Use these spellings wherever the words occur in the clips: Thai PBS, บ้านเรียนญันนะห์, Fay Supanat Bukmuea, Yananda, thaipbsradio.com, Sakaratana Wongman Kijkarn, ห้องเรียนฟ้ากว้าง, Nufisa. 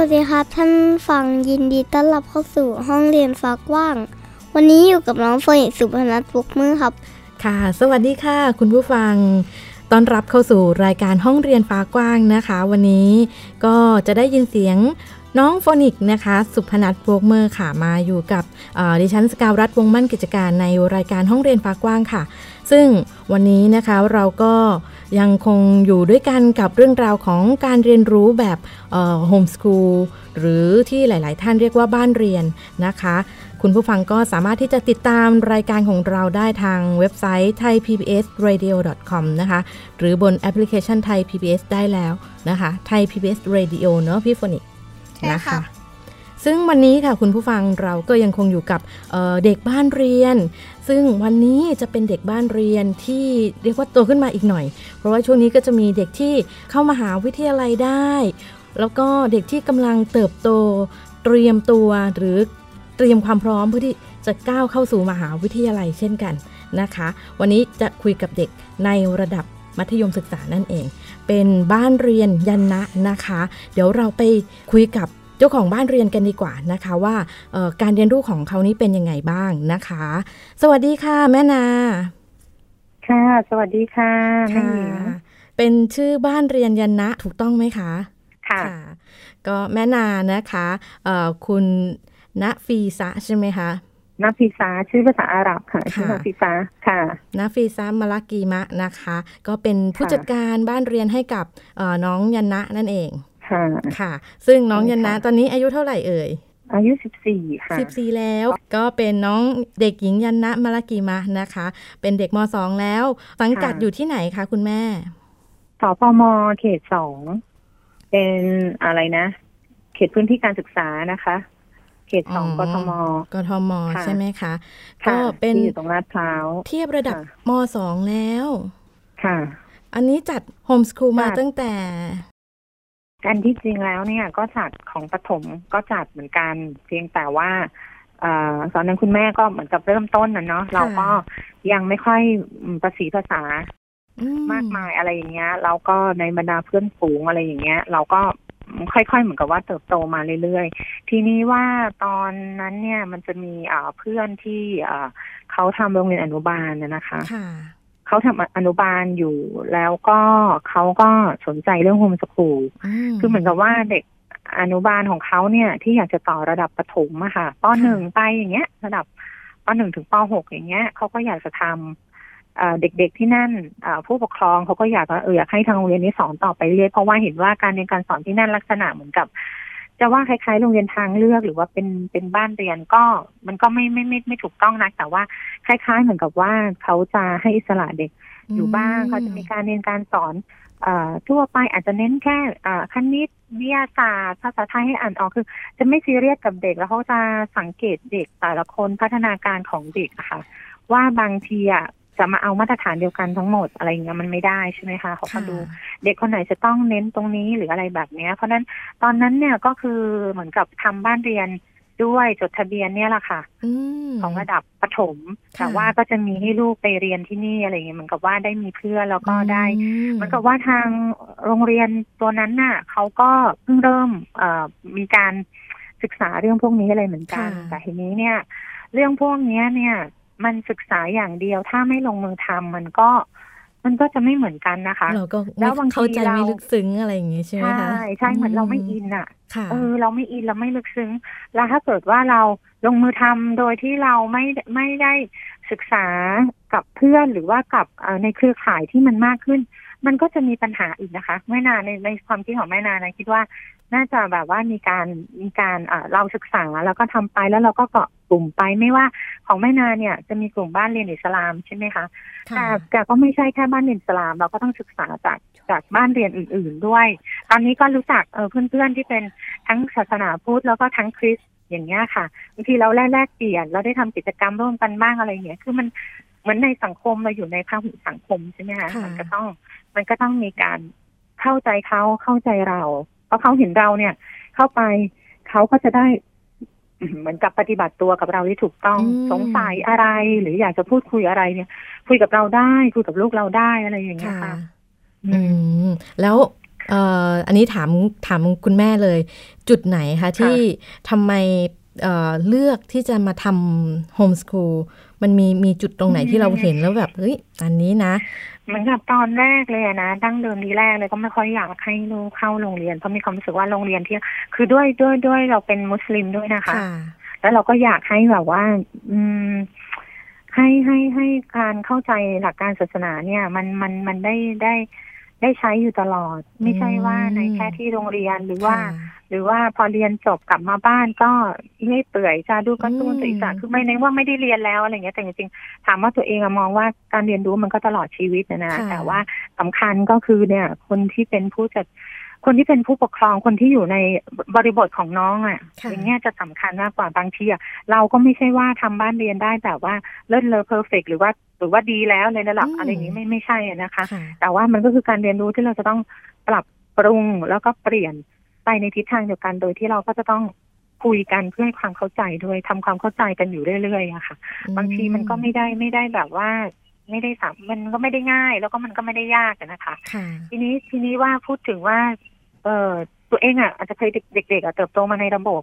สวัสดีครับท่านฟังยินดีต้อนรับเข้าสู่ห้องเรียนฟ้ากว้างวันนี้อยู่กับน้องเฟย์สุพนัทบุกมือครับค่ะสวัสดีค่ะคุณผู้ฟังต้อนรับเข้าสู่รายการห้องเรียนฟ้ากว้างนะคะวันนี้ก็จะได้ยินเสียงน้องโฟนิกนะคะสุพนัทบุกมือค่ะมาอยู่กับดิฉันสกาวรัตน์วงมั่นกิจการในรายการห้องเรียนฟ้ากว้างค่ะซึ่งวันนี้นะคะเราก็ยังคงอยู่ด้วยกันกับเรื่องราวของการเรียนรู้แบบโฮมสคูลหรือที่หลายๆท่านเรียกว่าบ้านเรียนนะคะคุณผู้ฟังก็สามารถที่จะติดตามรายการของเราได้ทางเว็บไซต์ thaipbsradio.com นะคะหรือบนแอปพลิเคชัน Thai PBS ได้แล้วนะคะ Thai PBS Radio เนอะพี่โฟนิกนะคะซึ่งวันนี้ค่ะคุณผู้ฟังเราก็ยังคงอยู่กับเด็กบ้านเรียนซึ่งวันนี้จะเป็นเด็กบ้านเรียนที่เรียกว่าโตขึ้นมาอีกหน่อยเพราะว่าช่วงนี้ก็จะมีเด็กที่เข้ามหาวิทยาลัยได้แล้วก็เด็กที่กำลังเติบโตเตรียมตัวหรือเตรียมความพร้อมเพื่อที่จะก้าวเข้าสู่มหาวิทยาลัยเช่นกันนะคะวันนี้จะคุยกับเด็กในระดับมัธยมศึกษานั่นเองเป็นบ้านเรียนยันนะนะคะเดี๋ยวเราไปคุยกับเจ้าของบ้านเรียนกันดีกว่านะคะว่าการเรียนรู้ของเขานี้เป็นยังไงบ้างนะคะสวัสดีค่ะแม่นาค่ะสวัสดีค่ะแม่หญิงเป็นชื่อบ้านเรียนยันนะถูกต้องไหมคะค่ะก็แม่นานะคะคุณณฟีซะใช่ไหมคะณฟีซะชื่อภาษาอาหรับค่ะชื่อณฟีซะค่ะณฟีซะมะละกีมะนะคะก็เป็นผู้จัดการบ้านเรียนให้กับน้องยันนะนั่นเองค่ะซึ่งน้องยันนะตอนนี้อายุเท่าไหร่เอ่ยอายุ14ค่ะ14แล้วก็เป็นน้องเด็กหญิงยันนะมะละกีมะนะคะเป็นเด็กม.2 แล้วสังกัดอยู่ที่ไหนคะคุณแม่สปม.เขต2เป็นอะไรนะเขตพื้นที่การศึกษานะคะเขต2กทมใช่ไหมคะก็เป็นอยู่ตรงลาดพร้าวเทียบระดับม.2 แล้วค่ะอันนี้จัดโฮมสคูลมาตั้งแต่อันที่จริงแล้วเนี่ยก็จัดของประถมก็จัดเหมือนกันเพียงแต่ว่าตอนนั้นคุณแม่ก็เหมือนกับเริ่มต้นน่ะเนาะเราก็ยังไม่ค่อยประสีภาษามากมายอะไรอย่างเงี้ยเราก็ในบรรดาเพื่อนฝูงอะไรอย่างเงี้ยเราก็ค่อยๆเหมือนกับว่าเติบโตมาเรื่อยๆทีนี้ว่าตอนนั้นเนี่ยมันจะมีเพื่อนที่เขาทำโรงเรียนอนุบาลนะคะเขาทำอนุบาลอยู่แล้วก็เขาก็สนใจเรื่องโฮมสคูลคือเหมือนกับว่าเด็กอนุบาลของเขาเนี่ยที่อยากจะต่อระดับประถมอะค่ะป.1 ไปอย่างเงี้ยระดับป.1 ถึงป.6 อย่างเงี้ยเขาก็อยากจะทำเด็กๆที่นั่นผู้ปกครองเขาก็อยากอยากให้ทางโรงเรียนนี้สอนต่อไปเรื่อยเพราะว่าเห็นว่าการเรียนการสอนที่นั่นลักษณะเหมือนกับจะว่าคล้ายๆโรงเรียนทางเลือกหรือว่าเป็นบ้านเรียนก็มันก็ไม่ถูกต้องนักแต่ว่าคล้ายๆเหมือนกับว่าเขาจะให้อิสระเด็กอยู่บ้างเขาจะมีการเรียนการสอนทั่วไปอาจจะเน้นแค่คณิตวิทยาศาสตร์ภาษาไทยให้อ่านออกคือจะไม่ซีเรียสกับเด็กแล้วเขาจะสังเกตเด็กแต่ละคนพัฒนาการของเด็กค่ะว่าบางทีอ่ะจะมาเอามาตรฐานเดียวกันทั้งหมดอะไรอย่างเงี้ยมันไม่ได้ใช่ไหมคะเขาก็ดูเด็กคนไหนจะต้องเน้นตรงนี้หรืออะไรแบบเนี้ยเพราะนั้นตอนนั้นเนี่ยก็คือเหมือนกับทำบ้านเรียนด้วยจดทะเบียนเนี่ยแหละค่ะของระดับประถมแต่ว่าก็จะมีให้ลูกไปเรียนที่นี่อะไรเงี้ยเหมือนกับว่าได้มีเพื่อนแล้วก็ได้เหมือนกับว่าทางโรงเรียนตัวนั้นน่ะเขาก็เพิ่งเริ่มมีการศึกษาเรื่องพวกนี้อะไรเหมือนกันแต่ทีนี้เนี่ยเรื่องพวกนี้เนี่ยมันศึกษาอย่างเดียวถ้าไม่ลงมือทำมันก็จะไม่เหมือนกันนะคะแล้วบางทีเราไม่ลึกซึ้งอะไรอย่างงี้ใช่ไหมคะใช่เหมือนเราไม่อินอ่ะเราไม่อินเราไม่ลึกซึ้งแล้วถ้าเกิดว่าเราลงมือทำโดยที่เราไม่ได้ศึกษากับเพื่อนหรือว่ากับในเครือข่ายที่มันมากขึ้นมันก็จะมีปัญหาอีกนะคะแม่นาในความคิดของแม่นาคิดว่า น่าจะแบบว่ามีการเราศึกษาแล้วก็ทำไปแล้วเราก็เกาะกลุ่มไปไม่ว่าของแม่นาเนี่ยจะมีกลุ่มบ้านเรียนอิสลามใช่ไหมคะแต่ก็ไม่ใช่แค่บ้านเรียนอิสลามเราก็ต้องศึกษาจากบ้านเรียนอื่นๆด้วยตอนนี้ก็รู้จักเพื่อนๆที่เป็นทั้งศาสนาพุทธแล้วก็ทั้งคริสต์อย่างเงี้ยค่ะบางทีเราแลกเปลี่ยนเราได้ทำกิจกรรมร่วมกันบ้างอะไรอย่างเงี้ยคือมันเหมือนในสังคมเราอยู่ในภาคสังคมใช่ไหมคะมันก็ต้องมีการเข้าใจเขาเข้าใจเราเพราะเขาเห็นเราเนี่ยเข้าไปเขาก็จะได้เหมือนกับปฏิบัติตัวกับเราที่ถูกต้องสงสัยอะไรหรืออยากจะพูดคุยอะไรเนี่ยคุยกับเราได้คุยกับลูกเราได้อะไรอย่างเงี้ยค่ะแล้วอันนี้ถามคุณแม่เลยจุดไหนคะที่ทำไมเลือกที่จะมาทำโฮมสคูลมันมีจุดตรงไหนที่เราเห็นแล้วแบบเฮ้ยอันนี้นะเหมือนกับตอนแรกเลยนะตั้งเดิมทีแรกเลยก็ไม่ค่อยอยากให้ลูกเข้าโรงเรียนเพราะมีความรู้สึกว่าโรงเรียนที่คือด้วยเราเป็นมุสลิมด้วยนะคะแล้วเราก็อยากให้แบบว่าให้การเข้าใจหลักการศาสนาเนี่ยมันได้ใช้อยู่ตลอดไม่ใช่ว่าในแค่ที่โรงเรียนหรือว่าพอเรียนจบกลับมาบ้านก็ไม่เปื่อยจ้าดูการ์ตูนศึกษาคือไม่ในว่าไม่ได้เรียนแล้วอะไรเงี้ยแต่จริงๆถามว่าตัวเองมองว่าการเรียนรู้มันก็ตลอดชีวิตนะแต่ว่าสำคัญก็คือเนี่ยคนที่เป็นผู้ปกครองคนที่อยู่ในบริบทของน้องอ่ะอย่างเงี้ยจะสำคัญมากกว่าบางทีเราก็ไม่ใช่ว่าทำบ้านเรียนได้แต่ว่าเลิศเลอเพอร์เฟกต์หรือว่าดีแล้วในระดับอะไรนี้ไม่ใช่นะคะแต่ว่ามันก็คือการเรียนรู้ที่เราจะต้องปรับปรุงแล้วก็เปลี่ยนไปในทิศทางเดียวกันโดยที่เราก็จะต้องคุยกันเพื่อให้ความเข้าใจด้วยทำความเข้าใจกันอยู่เรื่อยๆอะค่ะบางทีมันก็ไม่ได้แบบว่าไม่ได้มันก็ไม่ได้ง่ายแล้วก็มันก็ไม่ได้ยากนะคะทีนี้ว่าพูดถึงว่าตัวเองอาจจะเคยเด็กๆเติบโตมาในระบบ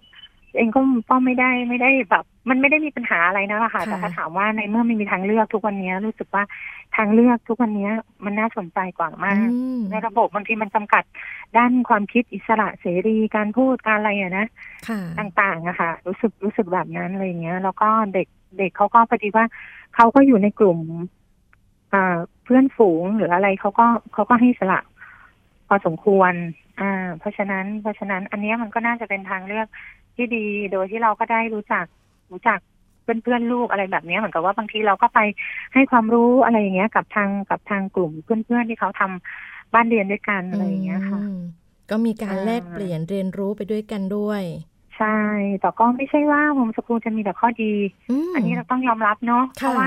เองก็ไม่ได้แบบมันไม่ได้มีปัญหาอะไรนะค่ะแต่ถ้าถามว่าในเมื่อไม่มีทางเลือกทุกวันนี้รู้สึกว่าทางเลือกทุกวันนี้มันน่าสนใจกว่ามากในระบบบางทีมันจำกัดด้านความคิดอิสระเสรีการพูดการอะไรนะต่างๆอะค่ะรู้สึกแบบนั้นอะไรเงี้ยแล้วก็เด็กเขาก็พอดีว่าเขาก็อยู่ในกลุ่มเพื่อนฝูงหรืออะไรเขาก็ให้สละพอสมควรเพราะฉะนั้นอันนี้มันก็น่าจะเป็นทางเลือกที่ดีโดยที่เราก็ได้รู้จักเพื่อนลูกอะไรแบบนี้เหมือนกับว่าบางทีเราก็ไปให้ความรู้อะไรอย่างเงี้ยกับทางกลุ่มเพื่อนๆที่เขาทำบ้านเรียนด้วยกันอะไรอย่างเงี้ยค่ะก็มีการแลกเปลี่ยนเรียนรู้ไปด้วยกันด้วยใช่แต่ก็ไม่ใช่ว่าโฮมสคูลจะมีแต่ข้อดี อันนี้เราต้องยอมรับเนาะเพราะว่า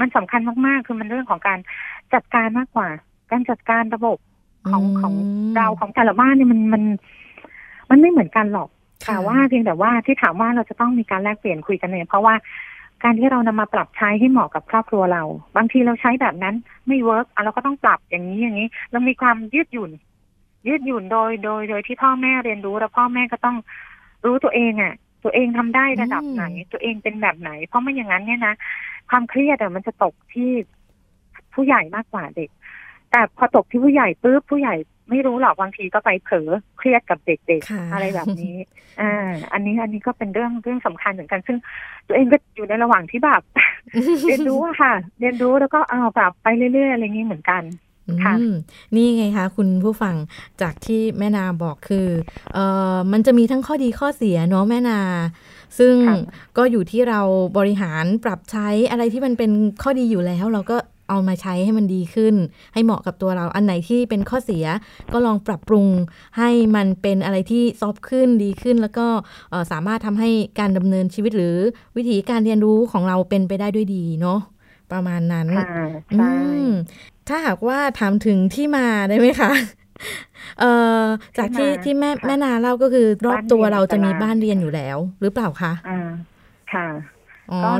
มันสำคัญมากๆคือมันเรื่องของการจัดการมากกว่าการจัดการระบบของเราของแต่ละบ้านเนี่ยมันไม่เหมือนกันหรอกแต่ว่าเพียงแต่ว่าที่ถามว่าเราจะต้องมีการแลกเปลี่ยนคุยกันเนี่ยเพราะว่าการที่เรานำมาปรับใช้ให้เหมาะกับครอบครัวเราบางทีเราใช้แบบนั้นไม่เวิร์กเราก็ต้องปรับอย่างนี้เรามีความยืดหยุ่นโดยที่พ่อแม่เรียนรู้แล้วพ่อแม่ก็ต้องรู้ตัวเองตัวเองทำได้ระดับไหนตัวเองเป็นแบบไหนเพราะไม่อย่างนั้นเนี่ยนะความเครียดมันจะตกที่ผู้ใหญ่มากกว่าเด็กแต่พอตกที่ผู้ใหญ่ปุ๊บผู้ใหญ่ไม่รู้หรอกบางทีก็ไปเผลอเครียดกับเด็กๆอะไรแบบนี้อันนี้ก็เป็นเรื่องสำคัญเหมือนกันซึ่งตัวเองก็อยู่ในระหว่างที่แบบ เรียนรู้ค่ะเรียนรู้แล้วก็เอาแบบไปเรื่อยๆอะไรอย่างนี้เหมือนกันนี่ไงคะคุณผู้ฟังจากที่แม่นาบอกคือมันจะมีทั้งข้อดีข้อเสียเนาะแม่นาซึ่งก็อยู่ที่เราบริหารปรับใช้อะไรที่มันเป็นข้อดีอยู่แล้วเราก็เอามาใช้ให้มันดีขึ้นให้เหมาะกับตัวเราอันไหนที่เป็นข้อเสียก็ลองปรับปรุงให้มันเป็นอะไรที่ซอฟต์ขึ้นดีขึ้นแล้วก็สามารถทำให้การดำเนินชีวิตหรือวิธีการเรียนรู้ของเราเป็นไปได้ด้วยดีเนาะประมาณนั้นถ้าหากว่าถามถึงที่มาได้ไหมคะจากที่แม่นาเล่าก็คือรอบตัวเราจะมีบ้านเรียนอยู่แล้วหรือเปล่าคะค่ะ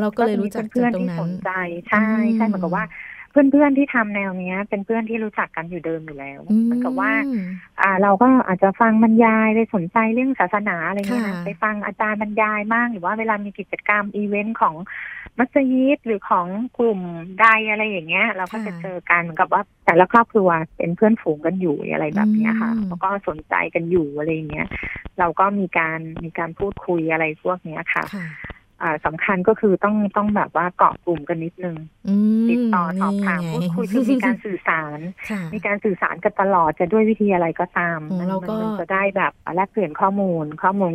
เราก็เลยรู้จักเพื่อนที่สนใจใช่ใช่เหมือนกับว่าเพื่อนที่ทำแนวเนี้ยเป็นเพื่อนที่รู้จักกันอยู่เดิมอยู่แล้วเหมือนกับว่าเราก็อาจจะฟังบรรยายไปสนใจเรื่องศาสนาอะไรเงี้ยไปฟังอาจารย์บรรยายมากหรือว่าเวลามีกิจกรรมอีเวนต์ของมัสยิดหรือของกลุ่มใดอะไรอย่างเงี้ยเราก็จะเจอกันเหมือนกับว่าแต่ละครอบครัวเป็นเพื่อนฝูงกันอยู่อะไรแบบเนี้ยค่ะแล้วก็สนใจกันอยู่อะไรอย่างเงี้ยเราก็มีการพูดคุยอะไรพวกเนี้ยค่ะ สำคัญก็คือต้องแบบว่าเกาะกลุ่มกันนิดนึงติดต่อสอบถามพูดคุยมีการสื่อสารมีการสื่อสารกันตลอดจะด้วยวิธีอะไรก็ตามแล้วก็จะได้แบบแลกเปลี่ยนข้อมูล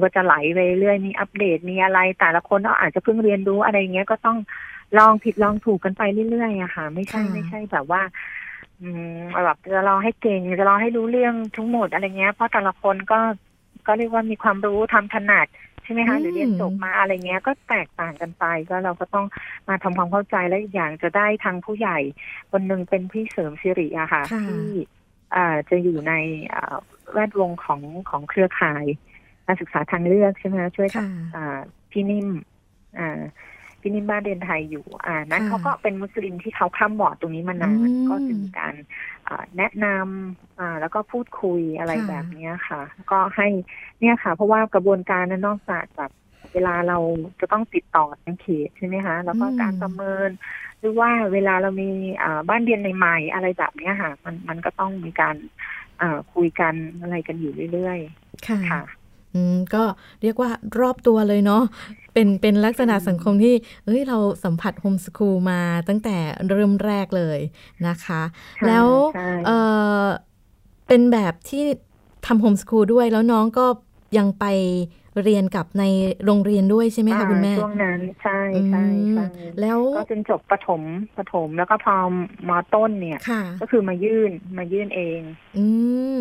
ก็จะไหลไปเรื่อยมีอัปเดตมีอะไรแต่ละคนอาจจะเพิ่งเรียนรู้อะไรอย่างเงี้ยก็ต้องลองผิดลองถูกกันไปเรื่อยๆอะค่ะไม่ใช่แบบว่าแบบจะรอให้เก่งจะรอให้รู้เรื่องทั้งหมดอะไรเงี้ยเพราะแต่ละคนก็เรียกว่ามีความรู้ทำถนัดใช่ไหมคะหรือเรียนจบมาอะไรเงี้ยก็แตกต่างกันไปก็เราก็ต้องมาทำความเข้าใจและอีกอย่างจะได้ทางผู้ใหญ่คนหนึ่งเป็นพี่เสริมสิริอะค่ะที่จะอยู่ในแวดวงของเครือข่ายการศึกษาทางเลือกใช่ไหมคะช่วยกับพี่นิ่มบ้านเรียนไทยอยู่นั้นเขาก็เป็นมุสลิมที่เขาข้ามบอร์ดตรงนี้มานานก็ถึงการแนะนำแล้วก็พูดคุยอะไรแบบนี้ค่ะก็ให้เนี่ยค่ะเพราะว่ากระบวนการนั้นนอกจากแบบเวลาเราจะต้องติดต่อทางเขตใช่ไหมคะแล้วก็การประเมินหรือว่าเวลาเรามีบ้านเรียนใหม่ๆอะไรแบบนี้ค่ะมันก็ต้องมีการคุยกันอะไรกันอยู่เรื่อยๆค่ะก็เรียกว่ารอบตัวเลยเนาะเป็นลักษณะสังคมที่เราสัมผัสโฮมสคูลมาตั้งแต่เริ่มแรกเลยนะคะแล้วเป็นแบบที่ทำโฮมสคูลด้วยแล้วน้องก็ยังไปเรียนกับในโรงเรียนด้วยใช่ไหมคะคุณแม่ช่วงนั้นใช่แล้วก็จนจบประถมแล้วก็พอม.ต้นเนี่ยก็คือมายื่นเอง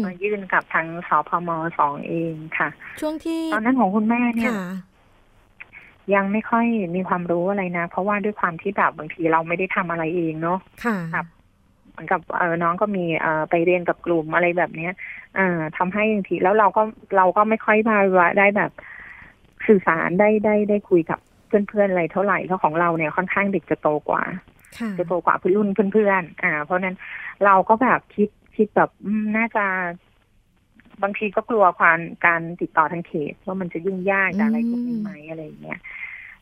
มายื่นกับทางสพม2เองค่ะช่วงที่ตอนนั้นของคุณแม่เนี่ยยังไม่ค่อยมีความรู้อะไรนะเพราะว่าด้วยความที่แบบบางทีเราไม่ได้ทำอะไรเองเนาะแบบเหมือนกับน้องก็มีไปเรียนกับกลุ่มอะไรแบบนี้ทำให้บางทีแล้วเราก็ไม่ค่อยได้แบบสื่อสารได้คุยกับเพื่อนๆอะไรเท่าไหร่เพราะของเราเนี่ยค่อนข้างเด็กจะโตกว่ารุ่นเพื่อนๆเพราะนั้นเราก็แบบคิดแบบน่าจะบางทีก็กลัวการติดต่อทางเขตว่ามันจะยุ่งยากอะไรพวกนี้ไหมอะไรอย่างเงี้ย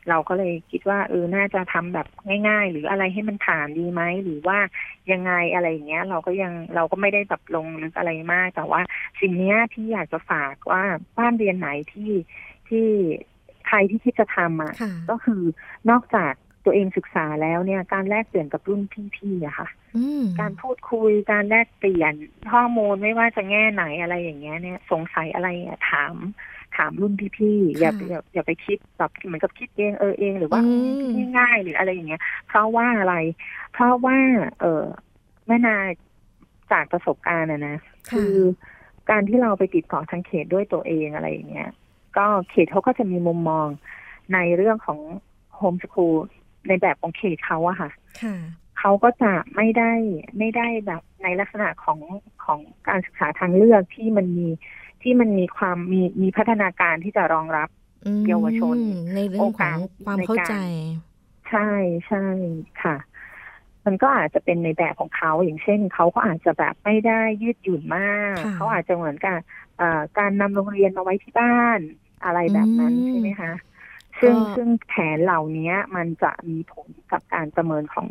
เราก็เลยคิดว่าน่าจะทำแบบง่ายๆหรืออะไรให้มันผ่านดีไหมหรือว่ายังไงอะไรอย่างเงี้ยเราก็ไม่ได้แบบลงลึกอะไรมากแต่ว่าสิ่งนี้ที่อยากจะฝากว่าบ้านเรียนไหนที่ใครที่คิดจะทำอ่ะก็คือนอกจากตัวเองศึกษาแล้วเนี่ยการแลกเปลี่ยนกับรุ่นพี่ๆอะค่ะการพูดคุยการแลกเปลี่ยนข้อมูลไม่ว่าจะแง่ไหนอะไรอย่างเงี้ยเนี่ยสงสัยอะไรถามรุ่นพี่ๆอย่าไปคิดแบบเหมือนกับคิดเองหรือว่าง่ายๆหรืออะไรอย่างเงี้ยเพราะว่าแม่นาจากประสบการณ์นะคือการที่เราไปติดต่อทางเขตด้วยตัวเองอะไรอย่างเงี้ยก็เขตเขาก็จะมีมุมมองในเรื่องของโฮมสคูลในแบบของเขตเขาอะค่ะเขาก็จะไม่ได้แบบในลักษณะของการศึกษาทางเลือกที่มันมีความมีพัฒนาการที่จะรองรับเยาวชนในเรื่องของความเข้าใจใช่ค่ะมันก็อาจจะเป็นในแบบของเขาอย่างเช่นเขาก็อาจจะแบบไม่ได้ยืดหยุ่นมากเขาอาจจะเหมือนกับการนำโรงเรียนมาไว้ที่บ้านอะไรแบบนั้นใช่ไหมคะซึ่งแผนเหล่านี้มันจะมีผลกับการประเมินของ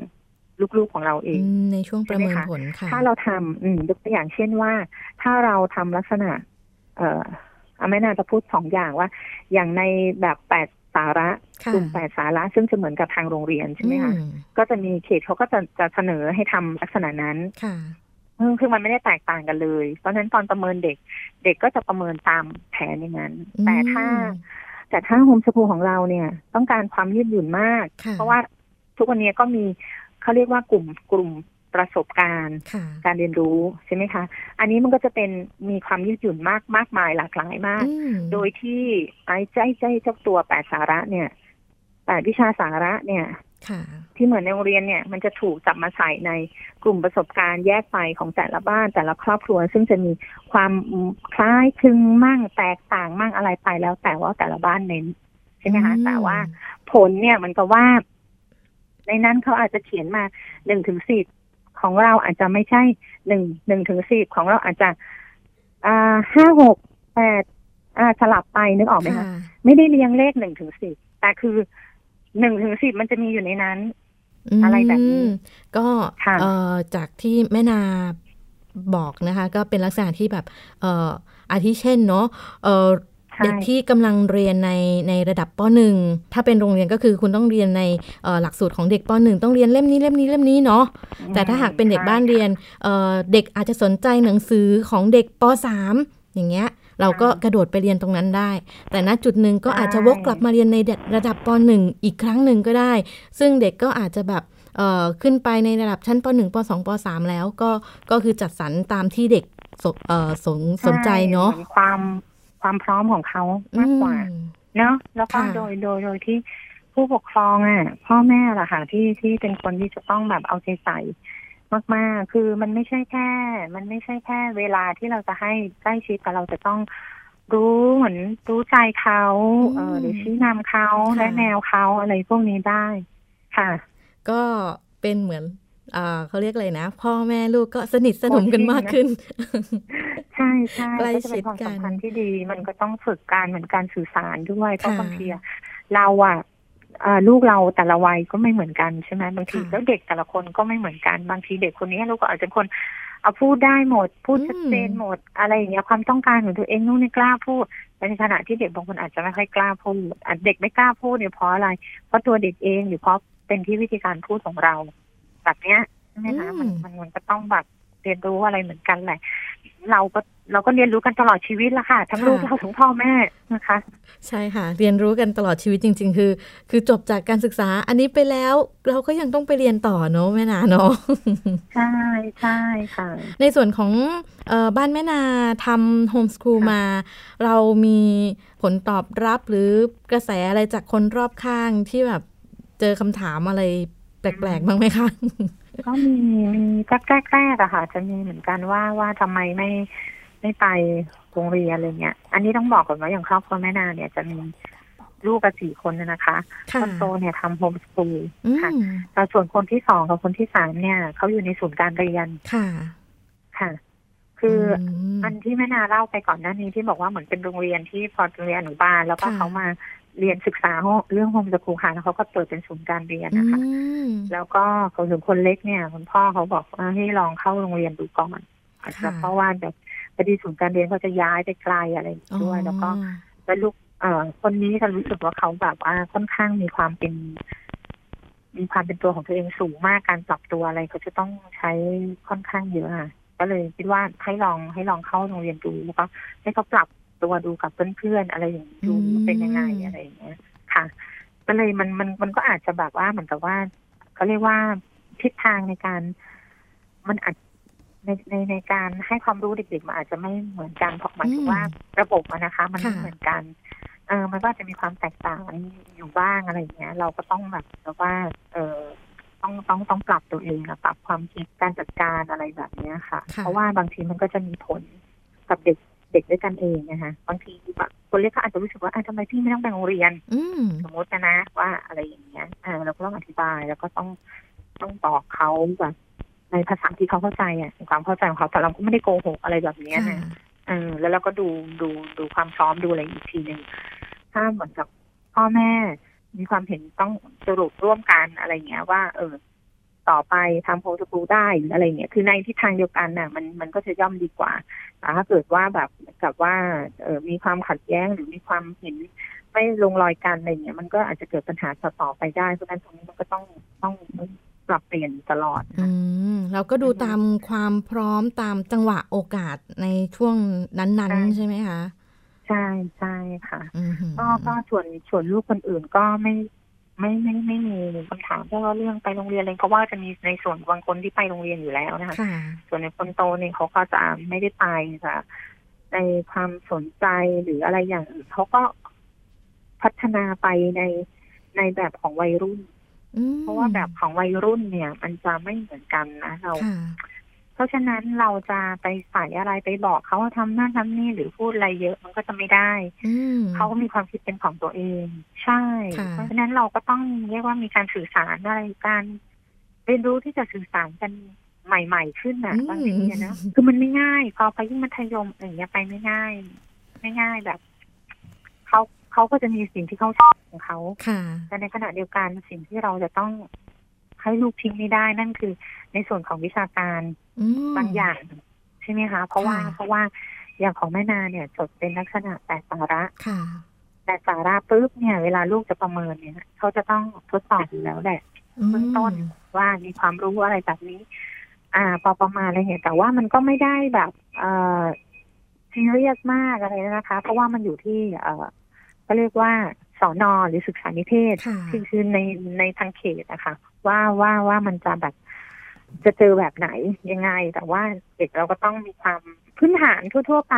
ลูกๆของเราเองในช่วงประเมินผลค่ะถ้าเราทำยกตัวอย่างเช่นว่าถ้าเราทำลักษณะแม่นาจะพูด2อย่างว่าอย่างในแบบ8สาระกลุ่ม8สาระซึ่งจะเหมือนกับทางโรงเรียนใช่ไหมคะก็จะมีเขตเขาก็จะเสนอให้ทำลักษณะนั้นคือมันไม่ได้แตกต่างกันเลยเพราะฉะนั้นตอนประเมินเด็กก็จะประเมินตามแผนอย่างนั้นแต่ถ้าโฮมสคูลของเราเนี่ยต้องการความยืดหยุ่นมากเพราะว่าทุกวันนี้ก็มีเขาเรียกว่ากลุ่มประสบการณ์การเรียนรู้ใช่ไหมคะอันนี้มันก็จะเป็นมีความยืดหยุ่นมากมายหลากหลายมากโดยที่ไอ้เจ้าตัว8สาระเนี่ย8วิชาสาระเนี่ยที่เหมือนในโรงเรียนเนี่ยมันจะถูกจับมาใส่ในกลุ่มประสบการณ์แยกไปของแต่ละบ้านแต่ละครอบครัวซึ่งจะมีความคล้ายคลึงมั่งแตกต่างมั่งอะไรไปแล้วแต่ว่าแต่ละบ้านเน้นใช่ไหมคะแต่ว่าผลเนี่ยมันก็ว่าในนั้นเขาอาจจะเขียนมา 1-10 ของเราอาจจะไม่ใช่1-10 ของเราอาจจะ5-6-8สลับไปนึกออกไหมคะไม่ได้เรียงเลข 1-10 แต่คือ1-10มันจะมีอยู่ในนั้นอะไรแบบนี้ก็จากที่แม่นาบอกนะคะก็เป็นลักษณะที่แบบอาทิเช่นเนาะ เด็กที่กำลังเรียนในระดับป .1 ถ้าเป็นโรงเรียนก็คือคุณต้องเรียนในหลักสูตรของเด็กป .1 ต้องเรียนเล่มนี้เล่มนี้เล่มนี้เนาะแต่ถ้าหากเป็นเด็กบ้านเรียนเด็กอาจจะสนใจหนังสือของเด็กป .3 อย่างเงี้ยเราก็กระโดดไปเรียนตรงนั้นได้แต่ณจุดหนึ่งก็อาจจะวกกลับมาเรียนในระดับป .1 อีกครั้งหนึ่งก็ได้ซึ่งเด็กก็อาจจะแบบขึ้นไปในระดับชั้นป .1 ป .2 ป .3 แล้วก็คือจัดสรรตามที่เด็กสนใจเนาะความพร้อมของเขามากกว่าเนาะแล้วก็โดยที่ผู้ปกครองอ่ะพ่อแม่ล่ะค่ะที่เป็นคนที่จะต้องแบบเอาใจใส่มากๆคือมันไม่ใช่แค่เวลาที่เราจะให้ใกล้ชิดแต่เราจะต้องรู้เหมือนรู้ใจเขาหรือชี้นำเขาและแนวเขาอะไรพวกนี้ได้ค่ะก็เป็นเหมือนเขาเรียกอะไรนะพ่อแม่ลูกก็สนิทสนมกันมากขึ้นใช่ใช่ก็จะเป็นความสัมพันธ์ที่ดีมันก็ต้องฝึกการเหมือนการสื่อสารด้วยเพราะบางทีเราอ่ะลูกเราแต่ละวัยก็ไม่เหมือนกันใช่ไหมบางทีแล้วเด็กแต่ละคนก็ไม่เหมือนกันบางทีเด็กคนนี้ลูกก็อาจจะคนเอาพูดได้หมดพูดชัดเจนหมดอะไรอย่างเงี้ยความต้องการของตัวเองนู่นนี่กล้าพูดแต่ในขณะที่เด็กบางคนอาจจะไม่ค่อยกล้าพูดเด็กไม่กล้าพูดเนี่ยเพราะอะไรเพราะตัวเด็กเองหรือเพราะเป็นที่วิธีการพูดของเราแบบเนี้ยใช่ไหมคะมันก็ต้องแบบเรียนรู้อะไรเหมือนกันแหละเราก็เรียนรู้กันตลอดชีวิตละค่ะทั้งลูกเราทั้งพ่อแม่นะคะใช่ค่ะเรียนรู้กันตลอดชีวิตจริงๆคือจบจากการศึกษาอันนี้ไปแล้วเราก็ยังต้องไปเรียนต่อเนาะแม่นาเนาะใช่ใช่ค่ะในส่วนของบ้านแม่นาทำโฮมสคูลมาเรามีผลตอบรับหรือกระแสอะไรจากคนรอบข้างที่แบบเจอคำถามอะไรแปลกๆบ้างไหมคะก็มีแรกอะค่ะจะมีเหมือนกันว่าทำไมไม่ไปโรงเรียนอะไรเงี้ยอันนี้ต้องบอกก่อนว่าอย่างครอบครัวแม่นาเนี่ยจะมีลูกกันสี่คนนะคะคนโตเนี่ยทำโฮมสคูลค่ะแต่ส่วนคนที่สองกับคนที่สามเนี่ยเขาอยู่ในศูนย์การเรียนค่ะคืออันที่แม่นาเล่าไปก่อนหน้านี้ที่บอกว่าเหมือนเป็นโรงเรียนที่พอโรงเรียนอนุบาลแล้วก็เขามาเรียนศึกษาเรื่องโฮมสคูลค่ะแล้วเขาก็เปิดเป็นศูนย์การเรียนนะคะแล้วก็คนเล็กเนี่ยคุณพ่อเขาบอกว่าให้ลองเข้าโรงเรียนดูก่อนเพราะว่าแบบพอดีศูนย์การเรียนเขาจะย้ายไปไกลอะไรด้วยแล้วก็แล้วลูกคนนี้เขารู้สึกว่าเขาแบบค่อนข้างมีความเป็นตัวของตัวเองสูงมากการปรับตัวอะไรเขาจะต้องใช้ค่อนข้างเยอะค่ะก็เลยคิดว่าให้ลองเข้าโรงเรียนดูแล้วก็ให้เขาปรับตัวดูกับเพื่อนๆอะไรอย่างนี้ดูเป็นยังไงอะไรอย่างเงี้ยค่ะก็เลยมันก็อาจจะแบบว่าเหมือนกับว่าเขาเรียกว่าทิศทางในการมันอาจในการให้ความรู้เด็กๆมันอาจจะไม่เหมือนกันเพราะหมายถึงว่าระบบนะคะมันไม่เหมือนกันมันก็จะมีความแตกต่างอยู่บ้างอะไรอย่างเงี้ยเราก็ต้องแบบว่าต้องปรับตัวเองปรับความคิดการจัดการอะไรแบบเนี้ยค่ะเพราะว่าบางทีมันก็จะมีผลกับเด็กด้วยกันเองนะคะบางทีคนเล็กเขาอาจจะรู้สึกว่าทำไมพี่ไม่ต้องไปโรงเรียนสมมตินะว่าอะไรอย่างเงี้ยเราก็ต้องอธิบายแล้วก็ต้องบอกเขาแบบในภาษาที่เขาเข้าใจความเข้าใจของเขาแต่เราก็ไม่ได้โกหกอะไรแบบนี้นะแล้วเราก็ดูความพร้อมดูอะไรอีกทีนึงถ้าเหมือนกับพ่อแม่มีความเห็นต้องสรุปร่วมกันอะไรเงี้ยว่าต่อไปทำโฮมสคูลได้หรืออะไรเงี้ยคือในทิศทางเดียวกันน่ะมันก็จะย่อมดีกว่าถ้าเกิดว่าแบบกับว่ามีความขัดแย้งหรือมีความเห็นไม่ลงรอยกันอะไรเงี้ยมันก็อาจจะเกิดปัญหาต่อไปได้เพราะฉะนั้นตรงนี้มันก็ต้องปรับเปลี่ยนตลอดเราก็ดูตามความพร้อมตามจังหวะโอกาสในช่วงนั้นๆใช่ไหมคะใช่ค่ะก็ส่วนลูกคนอื่นก็ไม่มีคำถามเพราะว่าเรื่องไปโรงเรียนเลยเพราะว่าจะมีในส่วนบางคนที่ไปโรงเรียนอยู่แล้วนะคะส่วนในคนโตเนี่ยเขาก็จะไม่ได้ไปค่ะในความสนใจหรืออะไรอย่างอื่นเขาก็พัฒนาไปในแบบของวัยรุ่นเพราะว่าแบบของวัยรุ่นเนี่ยมันจะไม่เหมือนกันนะเราเพราะฉะนั้นเราจะไปใส่อะไรไปบอกเขาว่าทำนั่นทำนี่หรือพูดอะไรเยอะมันก็จะไม่ได้เขาก็มีความคิดเป็นของตัวเองใช่เพราะฉะนั้นเราก็ต้องเรียกว่ามีการสื่อสารอะไรการเรียนรู้ที่จะสื่อสารกันใหม่ๆขึ้นนะบางทีนะคือมันไม่ง่ายพอไปยิ่งมัธยมอย่างเงี้ยไปไม่ง่ายแบบเขาก็จะมีสิ่งที่เขาชอบของเขาแต่ในขณะเดียวกันสิ่งที่เราจะต้องให้ลูกทิ้งไม่ได้นั่นคือในส่วนของวิชาการบางอย่างใช่ไหมคะเพราะว่า อย่างของแม่นาเนี่ยจดเป็นลักษณะแปดสาระแต่สาระปุ๊บเนี่ยเวลาลูกจะประเมินเนี่ยเขาจะต้องทดสอบอยู่แล้วแหละเบื้องต้นว่ามีความรู้อะไรแบบนี้พอประมาณอะไรเห็นแต่ว่ามันก็ไม่ได้แบบซีเรียสมากอะไรนะคะเพราะว่ามันอยู่ที่ก็เรียกว่าสน.หรือศึกษานิเทศคือในทางเขตนะคะว่ามันจะแบบจะเจอแบบไหนยังไงแต่ว่าเด็กเราก็ต้องมีความพื้นฐานทั่วๆไป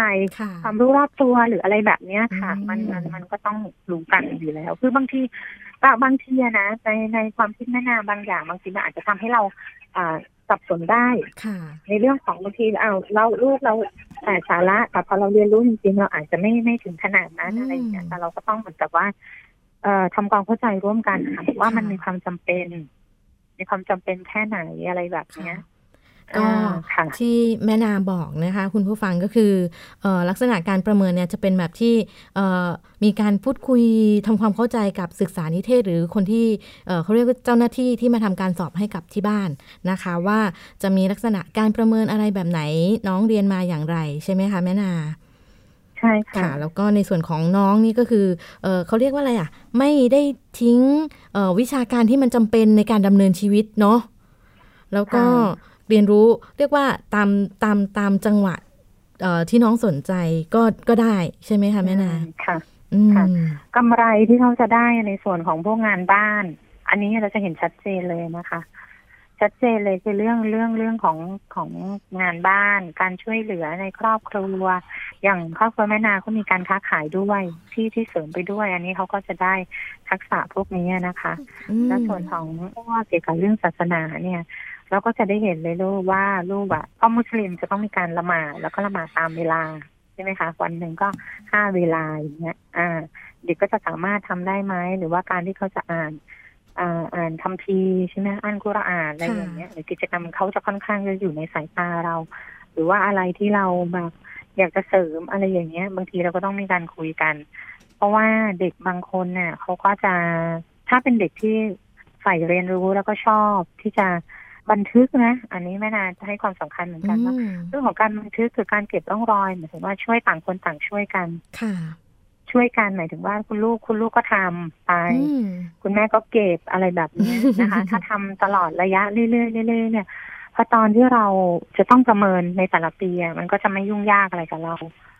ความรู้รอบตัวหรืออะไรแบบนี้ค่ะมันก็ต้องรู้กันอยู่แล้วคือบางทีนะในความคิดแม่นาบางอย่างบางทีมันอาจจะทำให้เราสับสนได้ในเรื่องของบางทีเราลูกเราสาระแต่พอเราเรียนรู้จริงๆเราอาจจะไม่ถึงขนาดนั้นอะไรอย่างเงี้ยแต่เราก็ต้องเหมือนกับว่าทำความเข้าใจร่วมกันค่ะว่ามันมีความจำเป็นแค่ไหนอะไรแบบเนี้ยก็ที่แม่นาบอกนะคะคุณผู้ฟังก็คือลักษณะการประเมินเนี่ยจะเป็นแบบที่มีการพูดคุยทำความเข้าใจกับศึกษานิเทศหรือคนที่เขาเรียกว่าเจ้าหน้าที่ที่มาทำการสอบให้กับที่บ้านนะคะว่าจะมีลักษณะการประเมินอะไรแบบไหนน้องเรียนมาอย่างไรใช่ไหมคะแม่นาใช่ค่ะแล้วก็ในส่วนของน้องนี่ก็คือเขาเรียกว่าอะไรอ่ะไม่ได้ทิ้งวิชาการที่มันจำเป็นในการดำเนินชีวิตเนาะแล้วก็เรียนรู้เรียกว่าตามจังหวะที่น้องสนใจก็ได้ใช่ไหมคะแม่นาค่ะกำไรที่เขาจะได้ในส่วนของพวกงานบ้านอันนี้เราจะเห็นชัดเจนเลยนะคะชัดเจนเลยคือเรื่องของงานบ้านการช่วยเหลือในครอบครัวอย่างครอบครัวแม่นาเขามีการค้าขายด้วยที่เสริมไปด้วยอันนี้เขาก็จะได้ทักษะพวกนี้นะคะและส่วนของพวกเกี่ยวกับเรื่องศาสนาเนี่ยเราก็จะได้เห็นเลยลูกว่าลูกพ่อมุสลิมจะต้องมีการละหมาดแล้วก็ละหมาดตามเวลาใช่ไหมคะวันหนึ่งก็5เวลาอย่างเงี้ยเด็กก็จะสามารถทำได้ไหมหรือว่าการที่เขาจะอ่านคัมภีร์ใช่ไหมอ่านกุรอานอะไรอย่างเงี้ยหรือกิจกรรมเขาจะค่อนข้างจะอยู่ในสายตาเราหรือว่าอะไรที่เราแบบอยากจะเสริมอะไรอย่างเงี้ยบางทีเราก็ต้องมีการคุยกันเพราะว่าเด็กบางคนเนี่ยเขาก็จะถ้าเป็นเด็กที่ใฝ่เรียนรู้แล้วก็ชอบที่จะบันทึกนะอันนี้แม่นาจะให้ความสำคัญเหมือนกันว่าเรื่องของการบันทึกคือการเก็บร่องรอยหมายถึงว่าช่วยต่างคนต่างช่วยกันช่วยกันหมายถึงว่าคุณลูกก็ทำไปคุณแม่ก็เก็บอะไรแบบนี้นะคะถ้าทำตลอดระยะเรื่อยๆเนี่ยพอตอนที่เราจะต้องประเมินในแต่ละปีมันก็จะไม่ยุ่งยากอะไรกับเรา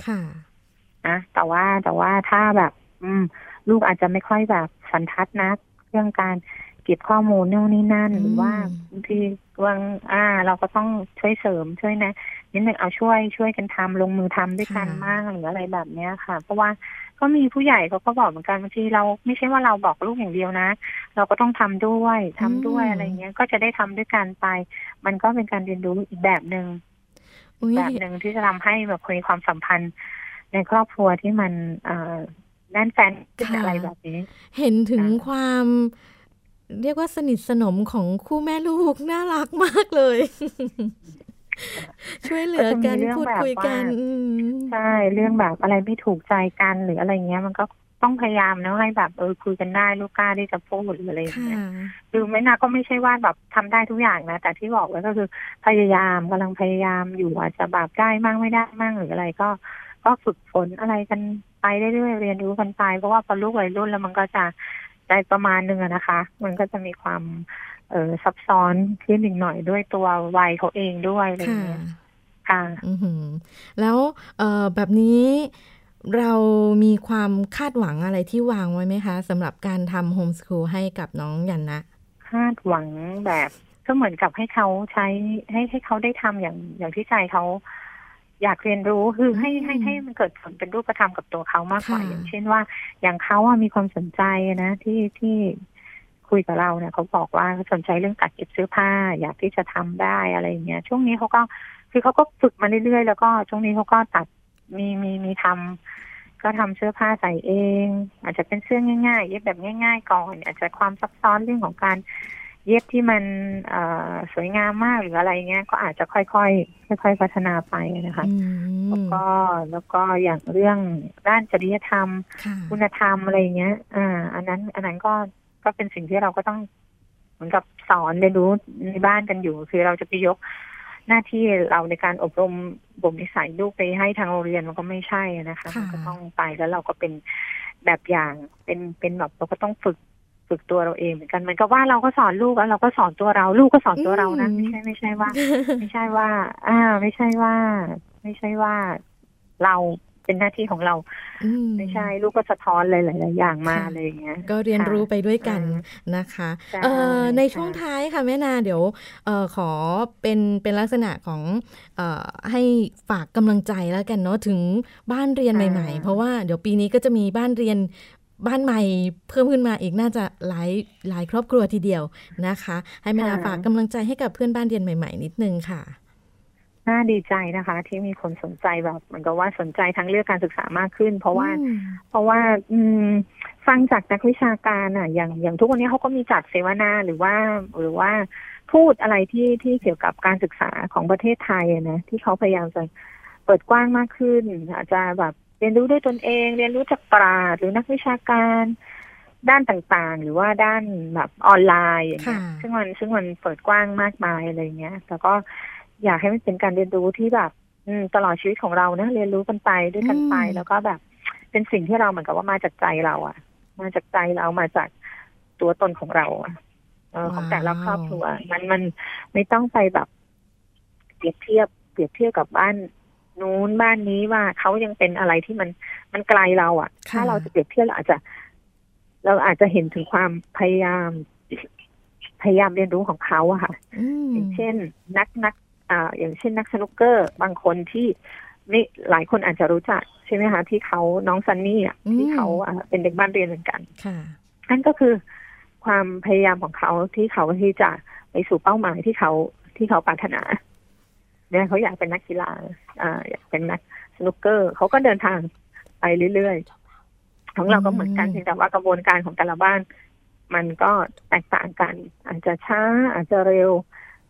ค่ะนะแต่ว่าถ้าแบบลูกอาจจะไม่ค่อยแบบสันทัดนักเรื่องการเก็บข้อมูลนู่นนี่นั่นหรือว่าที่วางเราก็ต้องช่วยเสริมช่วยนะนิดนึงเอาช่วยกันทำลงมือทำด้วยกันมากหรืออะไรแบบนี้ค่ะเพราะว่าก็มีผู้ใหญ่เขาก็บอกเหมือนกันบางทีเราไม่ใช่ว่าเราบอกลูกอย่างเดียวนะเราก็ต้องทำด้วยอะไรเงี้ยก็จะได้ทำด้วยกันไปมันก็เป็นการเรียนรู้อีกแบบนึงที่จะทำให้แบบมีความสัมพันธ์ในครอบครัวที่มันแน่นแฟ้นอะไรแบบนี้เห็นถึงความเรียกว่าสนิทสนมของคู่แม่ลูกน่ารักมากเลยช่วยเหลือกันพูดคุยกันใช่เรื่องแบบอะไรไม่ถูกใจกันหรืออะไรเงี้ยมันก็ต้องพยายามนะให้แบบคุยกันได้ลูกกล้าที่จะพูดหรืออะไรเงี้ยคือแม่นาก็ไม่ใช่ว่าแบบทำได้ทุกอย่างนะแต่ที่บอกไว้ก็คือพยายามอยู่อาจจะแบบได้มั่งไม่ได้มั่งหรืออะไรก็ฝึกฝนอะไรกันไปเรื่อยๆเรียนรู้กันไปเพราะว่าพอลูกวัยรุ่นแล้วมันก็จะได้ประมาณนึงนะคะมันก็จะมีความซับซ้อนขึ้นอีกหน่อยด้วยตัววัยเขาเองด้วยอะไรอย่างเงี้ยค่ะแล้วแบบนี้เรามีความคาดหวังอะไรที่วางไว้ไหมคะสำหรับการทำโฮมสคูลให้กับน้องยันนะคาดหวังแบบก็เหมือนกับให้เขาใช้ให้เขาได้ทำอย่างที่ใจเขาอยากเรียนรู้คือให้มันเกิดผลเป็นรูปธรรมกับตัวเขามากกว่าอย่างเช่นว่าอย่างเขาอะมีความสนใจนะที่คุยกับเราเนี่ยเขาบอกว่าสนใจเรื่องตัดเย็บเสื้อผ้าอยากที่จะทำได้อะไรอย่างเงี้ยช่วงนี้เขาก็คือเขาก็ฝึกมาเรื่อยๆแล้วก็ช่วงนี้เขาก็ตัดมีทำก็ทำเสื้อผ้าใส่เองอาจจะเป็นเสื้อง่ายๆเย็บแบบง่ายๆก่อนอาจจะความซับซ้อนเรื่องของการเย็บที่มันสวยงามมากหรืออะไรเงี้ยก็อาจจะค่อยๆพัฒนาไปนะคะแล้วก็อย่างเรื่องด้านจริยธรรมคุณธรรมอะไรเงี้ยอันนั้นก็เป็นสิ่งที่เราก็ต้องเหมือนกับสอนเรียนรู้ในบ้านกันอยู่คือเราจะไปยก หน้าที่เราในการอบรมบ่มนิสัยลูกไปให้ทางโรงเรียนมันก็ไม่ใช่นะคะก็ต้องไปแล้วเราก็เป็นแบบอย่างเป็นแบบเราก็ต้องฝึกตัวเราเองเหมือนกันมันก็ว่าเราก็สอนลูกแล้วเราก็สอนตัวเราลูกก็สอนตัวเรานะไม่ใช่ว่าเราเป็นหน้าที่ของเราไม่ใช่ลูกก็สะท้อนหลายๆอย่างมาอะไรอย่างเงี้ยก็เรียนรู้ไปด้วยกันนะคะในช่วงท้ายค่ะแม่นาเดี๋ยวขอเป็นลักษณะของให้ฝากกำลังใจแล้วกันเนาะถึงบ้านเรียนใหม่ๆเพราะว่าเดี๋ยวปีนี้ก็จะมีบ้านเรียนบ้านใหม่เพิ่มขึ้นมาอีกน่าจะหลายครอบครัวทีเดียวนะคะให้แม่นาฝากกำลังใจให้กับเพื่อนบ้านเรียนใหม่ๆนิดนึงค่ะน่าดีใจนะคะที่มีคนสนใจแบบเหมือนกับว่าสนใจทั้งเรื่องการศึกษามากขึ้นเพราะว่าฟังจากนักวิชาการอ่ะอย่างทุกวันนี้เขาก็มีจัดเสวนาหรือว่าพูดอะไรที่เกี่ยวกับการศึกษาของประเทศไทยนะที่เขาพยายามจะเปิดกว้างมากขึ้นอาจจะแบบเรียนรู้ด้วยตนเองเรียนรู้จากปราชญ์หรือนักวิชาการด้านต่างๆหรือว่าด้านแบบออนไลน์อย่างเงี้ยซึ่งมันเปิดกว้างมากมายอะไรเงี้ยแล้วก็อยากให้มันเป็นการเรียนรู้ที่แบบตลอดชีวิตของเรานะเรียนรู้กันไปด้วยกันไปแล้วก็แบบเป็นสิ่งที่เราเหมือนกับว่ามาจากใจเราอ่ะมาจากใจเรามาจากตัวตนของเราของแต่ละครอบครัวมันไม่ต้องไปแบบเปรียบเทียบกับบ้านนู้นบ้านนี้ว่าเขายังเป็นอะไรที่มันไกลเราอ่ะถ้าเราจะเปรียบเทียบเราอาจจะเห็นถึงความพยายามเรียนรู้ของเขาอะค่ะอย่างเช่นนักสนุกเกอร์บางคนที่นี่หลายคนอาจจะรู้จักใช่ไหมคะที่เขาน้องซันนี่อ่ะที่เขาเป็นเด็กบ้านเรียนเหมือนกันนั่นก็คือความพยายามของเขาที่จะไปสู่เป้าหมายที่เขาปรารถนาเนี่ยเขาอยากเป็นนักกีฬาอยากเป็นนักสนุกเกอร์เขาก็เดินทางไปเรื่อยๆของเราก็เหมือนกันแต่ว่ากระบวนการของแต่ละบ้านมันก็แตกต่างกันอาจจะช้าอาจจะเร็ว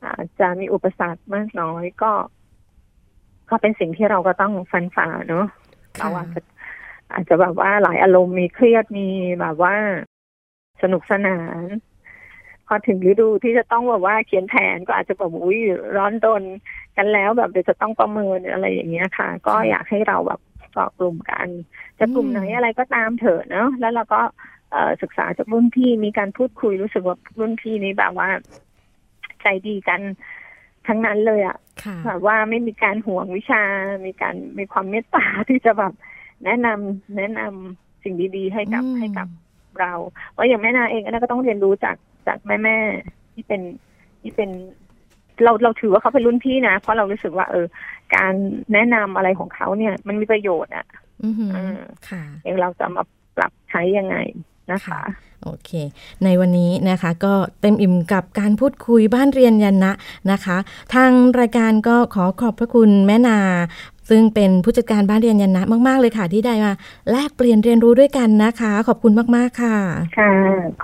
อาจจะมีอุปสรรคมากน้อยก็เป็นสิ่งที่เราก็ต้องฟันฝ่าเนอะเราอาจจะแบบว่าหลายอารมณ์มีเครียดมีแบบว่าสนุกสนานพอถึงฤดูที่จะต้องแบบว่าเขียนแผนก็อาจจะแบบอุ้ยร้อนรนกันแล้วแบบเดี๋ยวจะต้องประเมินอะไรอย่างเงี้ยค่ะก็อยากให้เราแบบเกาะกลุ่มกันจะกลุ่มไหนอะไรก็ตามเถอะเนอะแล้วเราก็ศึกษาจากรุ่นพี่มีการพูดคุยรู้สึกว่ารุ่นพี่นี้แบบว่าใจดีกันทั้งนั้นเลยอ่ะแบบว่าไม่มีการห่วงวิชามีความเมตตาที่จะแบบแนะนำสิ่งดีๆให้กับเราว่าอย่างแม่นาเองก็ต้องเรียนรู้จากแม่ที่เป็นเราถือว่าเขาเป็นรุ่นพี่นะเพราะเรารู้สึกว่าการแนะนำอะไรของเขาเนี่ยมันมีประโยชน์อ่ะเองเราจะมาปรับใช้ยังไงนะคะโอเคในวันนี้นะคะก็เต็มอิ่มกับการพูดคุยบ้านเรียนยันนะนะคะทางรายการก็ขอขอบพระคุณแม่นาซึ่งเป็นผู้จัดการบ้านเรียนยันนะมากๆเลยค่ะที่ได้มาแลกเปลี่ยนเรียนรู้ด้วยกันนะคะขอบคุณมากๆค่ะค่ะ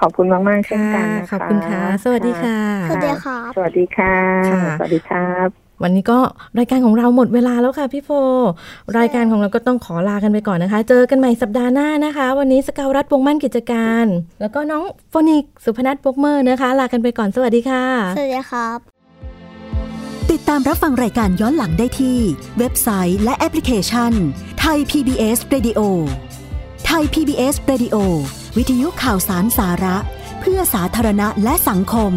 ขอบคุณมากๆเช่นกันนะคะขอบคุณค่ะสวัสดีค่ะสวัสดีค่ะสวัสดีค่ะสวัสดีครับวันนี้ก็รายการของเราหมดเวลาแล้วค่ะพี่โฟรายการของเราก็ต้องขอลากันไปก่อนนะคะเจอกันใหม่สัปดาห์หน้านะคะวันนี้สกาวรัตน์วงมั่นกิจการแล้วก็น้องโฟนิกสุพนัทบกเมอร์นะคะลากันไปก่อนสวัสดีค่ะสวัสดีครับติดตามรับฟังรายการย้อนหลังได้ที่เว็บไซต์และแอปพลิเคชัน Thai PBS Radio Thai PBS Radio วิทยุข่าวสารสาระเพื่อสาธารณะและสังคม